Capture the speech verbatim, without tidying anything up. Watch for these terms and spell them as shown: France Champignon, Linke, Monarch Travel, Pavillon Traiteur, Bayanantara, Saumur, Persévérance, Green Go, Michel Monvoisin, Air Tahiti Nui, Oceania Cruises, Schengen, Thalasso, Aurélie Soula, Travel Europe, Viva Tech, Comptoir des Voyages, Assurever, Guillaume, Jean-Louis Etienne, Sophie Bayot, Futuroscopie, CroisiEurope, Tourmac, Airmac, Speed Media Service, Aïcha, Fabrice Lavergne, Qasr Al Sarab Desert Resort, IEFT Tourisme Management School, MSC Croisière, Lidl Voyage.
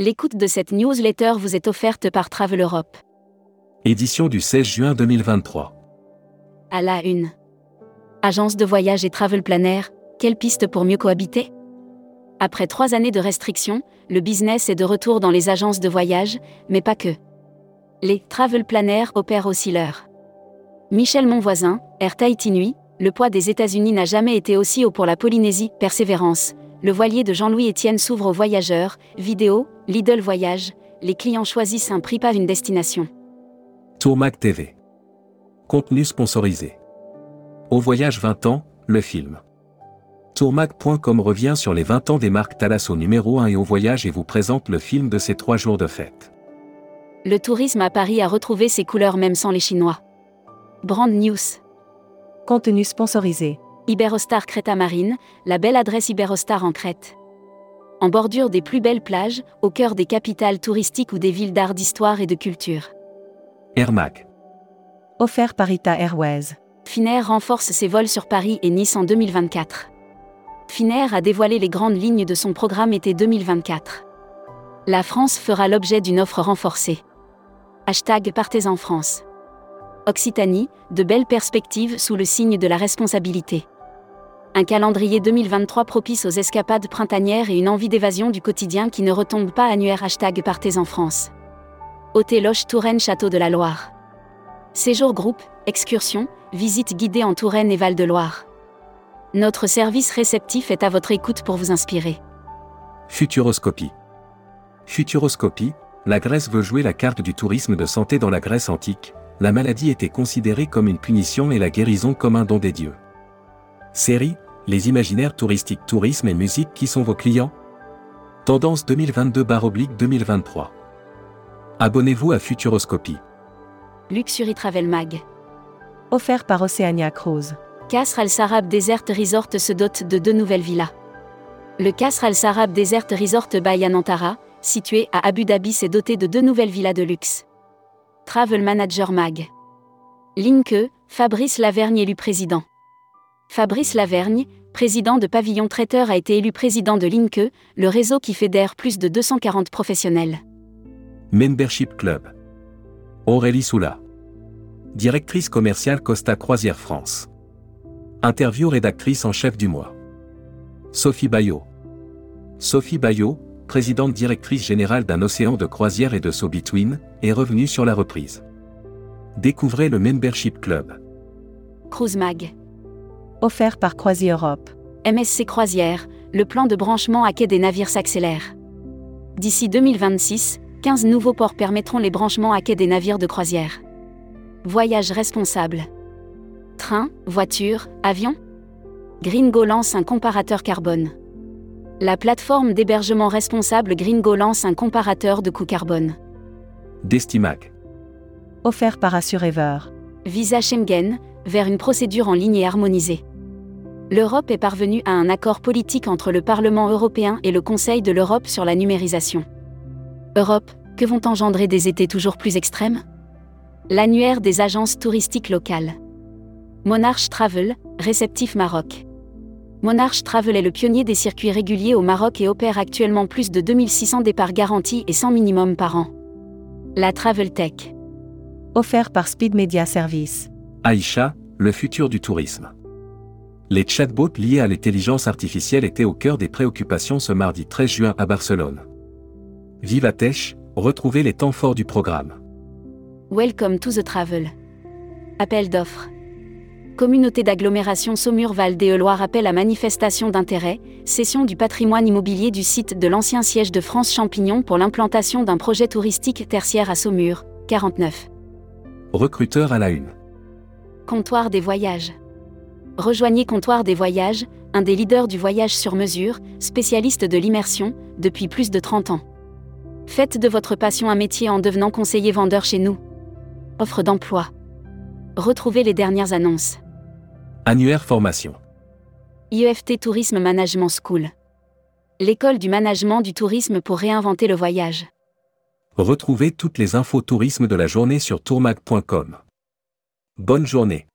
L'écoute de cette newsletter vous est offerte par Travel Europe. Édition du seize juin deux mille vingt-trois. À la une. Agence de voyage et travel planner, quelle piste pour mieux cohabiter ? Après trois années de restrictions, le business est de retour dans les agences de voyage, mais pas que. Les travel planners opèrent aussi leur. Michel Monvoisin, Air Tahiti Nui, le poids des États-Unis n'a jamais été aussi haut pour la Polynésie. Persévérance, le voilier de Jean-Louis Etienne s'ouvre aux voyageurs. Vidéo, Lidl Voyage, les clients choisissent un prix pas une destination. Tourmac T V. Contenu sponsorisé. Au voyage vingt ans, le film. Tourmac point com revient sur les vingt ans des marques Thalasso numéro un et Au Voyage et vous présente le film de ces trois jours de fête. Le tourisme à Paris a retrouvé ses couleurs même sans les Chinois. Brand News. Contenu sponsorisé. Iberostar Créta Marine, la belle adresse Iberostar en Crète. En bordure des plus belles plages, au cœur des capitales touristiques ou des villes d'art, d'histoire et de culture. Airmac. Offert par Ita Airways. Finnair renforce ses vols sur Paris et Nice en deux mille vingt-quatre. Finnair a dévoilé les grandes lignes de son programme été deux mille vingt-quatre. La France fera l'objet d'une offre renforcée. Hashtag Partez en France. Occitanie, de belles perspectives sous le signe de la responsabilité. Un calendrier deux mille vingt-trois propice aux escapades printanières et une envie d'évasion du quotidien qui ne retombe pas annuaire. Hashtag Partez en France. Hôtel Loche Touraine Château de la Loire. Séjour groupe, excursion, visite guidée en Touraine et Val-de-Loire. Notre service réceptif est à votre écoute pour vous inspirer. Futuroscopie. Futuroscopie, la Grèce veut jouer la carte du tourisme de santé. Dans la Grèce antique, la maladie était considérée comme une punition et la guérison comme un don des dieux. Série, les imaginaires touristiques, tourisme et musique qui sont vos clients ? Tendance deux mille vingt-deux deux mille vingt-trois. Abonnez-vous à Futuroscopie. Luxury Travel Mag. Offert par Oceania Cruises. Qasr Al Sarab Desert Resort se dote de deux nouvelles villas. Le Qasr Al Sarab Desert Resort Bayanantara, situé à Abu Dhabi, s'est doté de deux nouvelles villas de luxe. Travel Manager Mag. Linke, Fabrice Lavergne élu président. Fabrice Lavergne, président de Pavillon Traiteur, a été élu président de Linke, le réseau qui fédère plus de deux cent quarante professionnels. Membership Club. Aurélie Soula. Directrice commerciale Costa Croisières France. Interview rédactrice en chef du mois. Sophie Bayot. Sophie Bayot, présidente directrice générale d'un océan de croisière et de saut between, est revenue sur la reprise. Découvrez le Membership Club. Cruise Mag. Offert par CroisiEurope. M S C Croisière, le plan de branchement à quai des navires s'accélère. D'ici deux mille vingt-six, quinze nouveaux ports permettront les branchements à quai des navires de croisière. Voyage responsable. Train, voiture, avion. Green Go lance un comparateur carbone. La plateforme d'hébergement responsable Green Go lance un comparateur de coût carbone. Destimac. Offert par Assurever. Visa Schengen, vers une procédure en ligne et harmonisée. L'Europe est parvenue à un accord politique entre le Parlement européen et le Conseil de l'Europe sur la numérisation. Europe, que vont engendrer des étés toujours plus extrêmes ? L'annuaire des agences touristiques locales. Monarch Travel, réceptif Maroc. Monarch Travel est le pionnier des circuits réguliers au Maroc et opère actuellement plus de deux mille six cents départs garantis et cent minimum par an. La Travel Tech. Offert par Speed Media Service. Aïcha, le futur du tourisme. Les chatbots liés à l'intelligence artificielle étaient au cœur des préoccupations ce mardi treize juin à Barcelone. Viva Tech, retrouvez les temps forts du programme. Welcome to the Travel. Appel d'offres. Communauté d'agglomération Saumur-Val d'Eloire appelle à manifestation d'intérêt, cession du patrimoine immobilier du site de l'ancien siège de France Champignon pour l'implantation d'un projet touristique tertiaire à Saumur, quarante-neuf. Recruteur à la une. Comptoir des Voyages. Rejoignez Comptoir des Voyages, un des leaders du voyage sur mesure, spécialiste de l'immersion, depuis plus de trente ans. Faites de votre passion un métier en devenant conseiller vendeur chez nous. Offre d'emploi. Retrouvez les dernières annonces. Annuaire formation. I E F T Tourisme Management School. L'école du management du tourisme pour réinventer le voyage. Retrouvez toutes les infos tourisme de la journée sur tourmac point com. Bonne journée.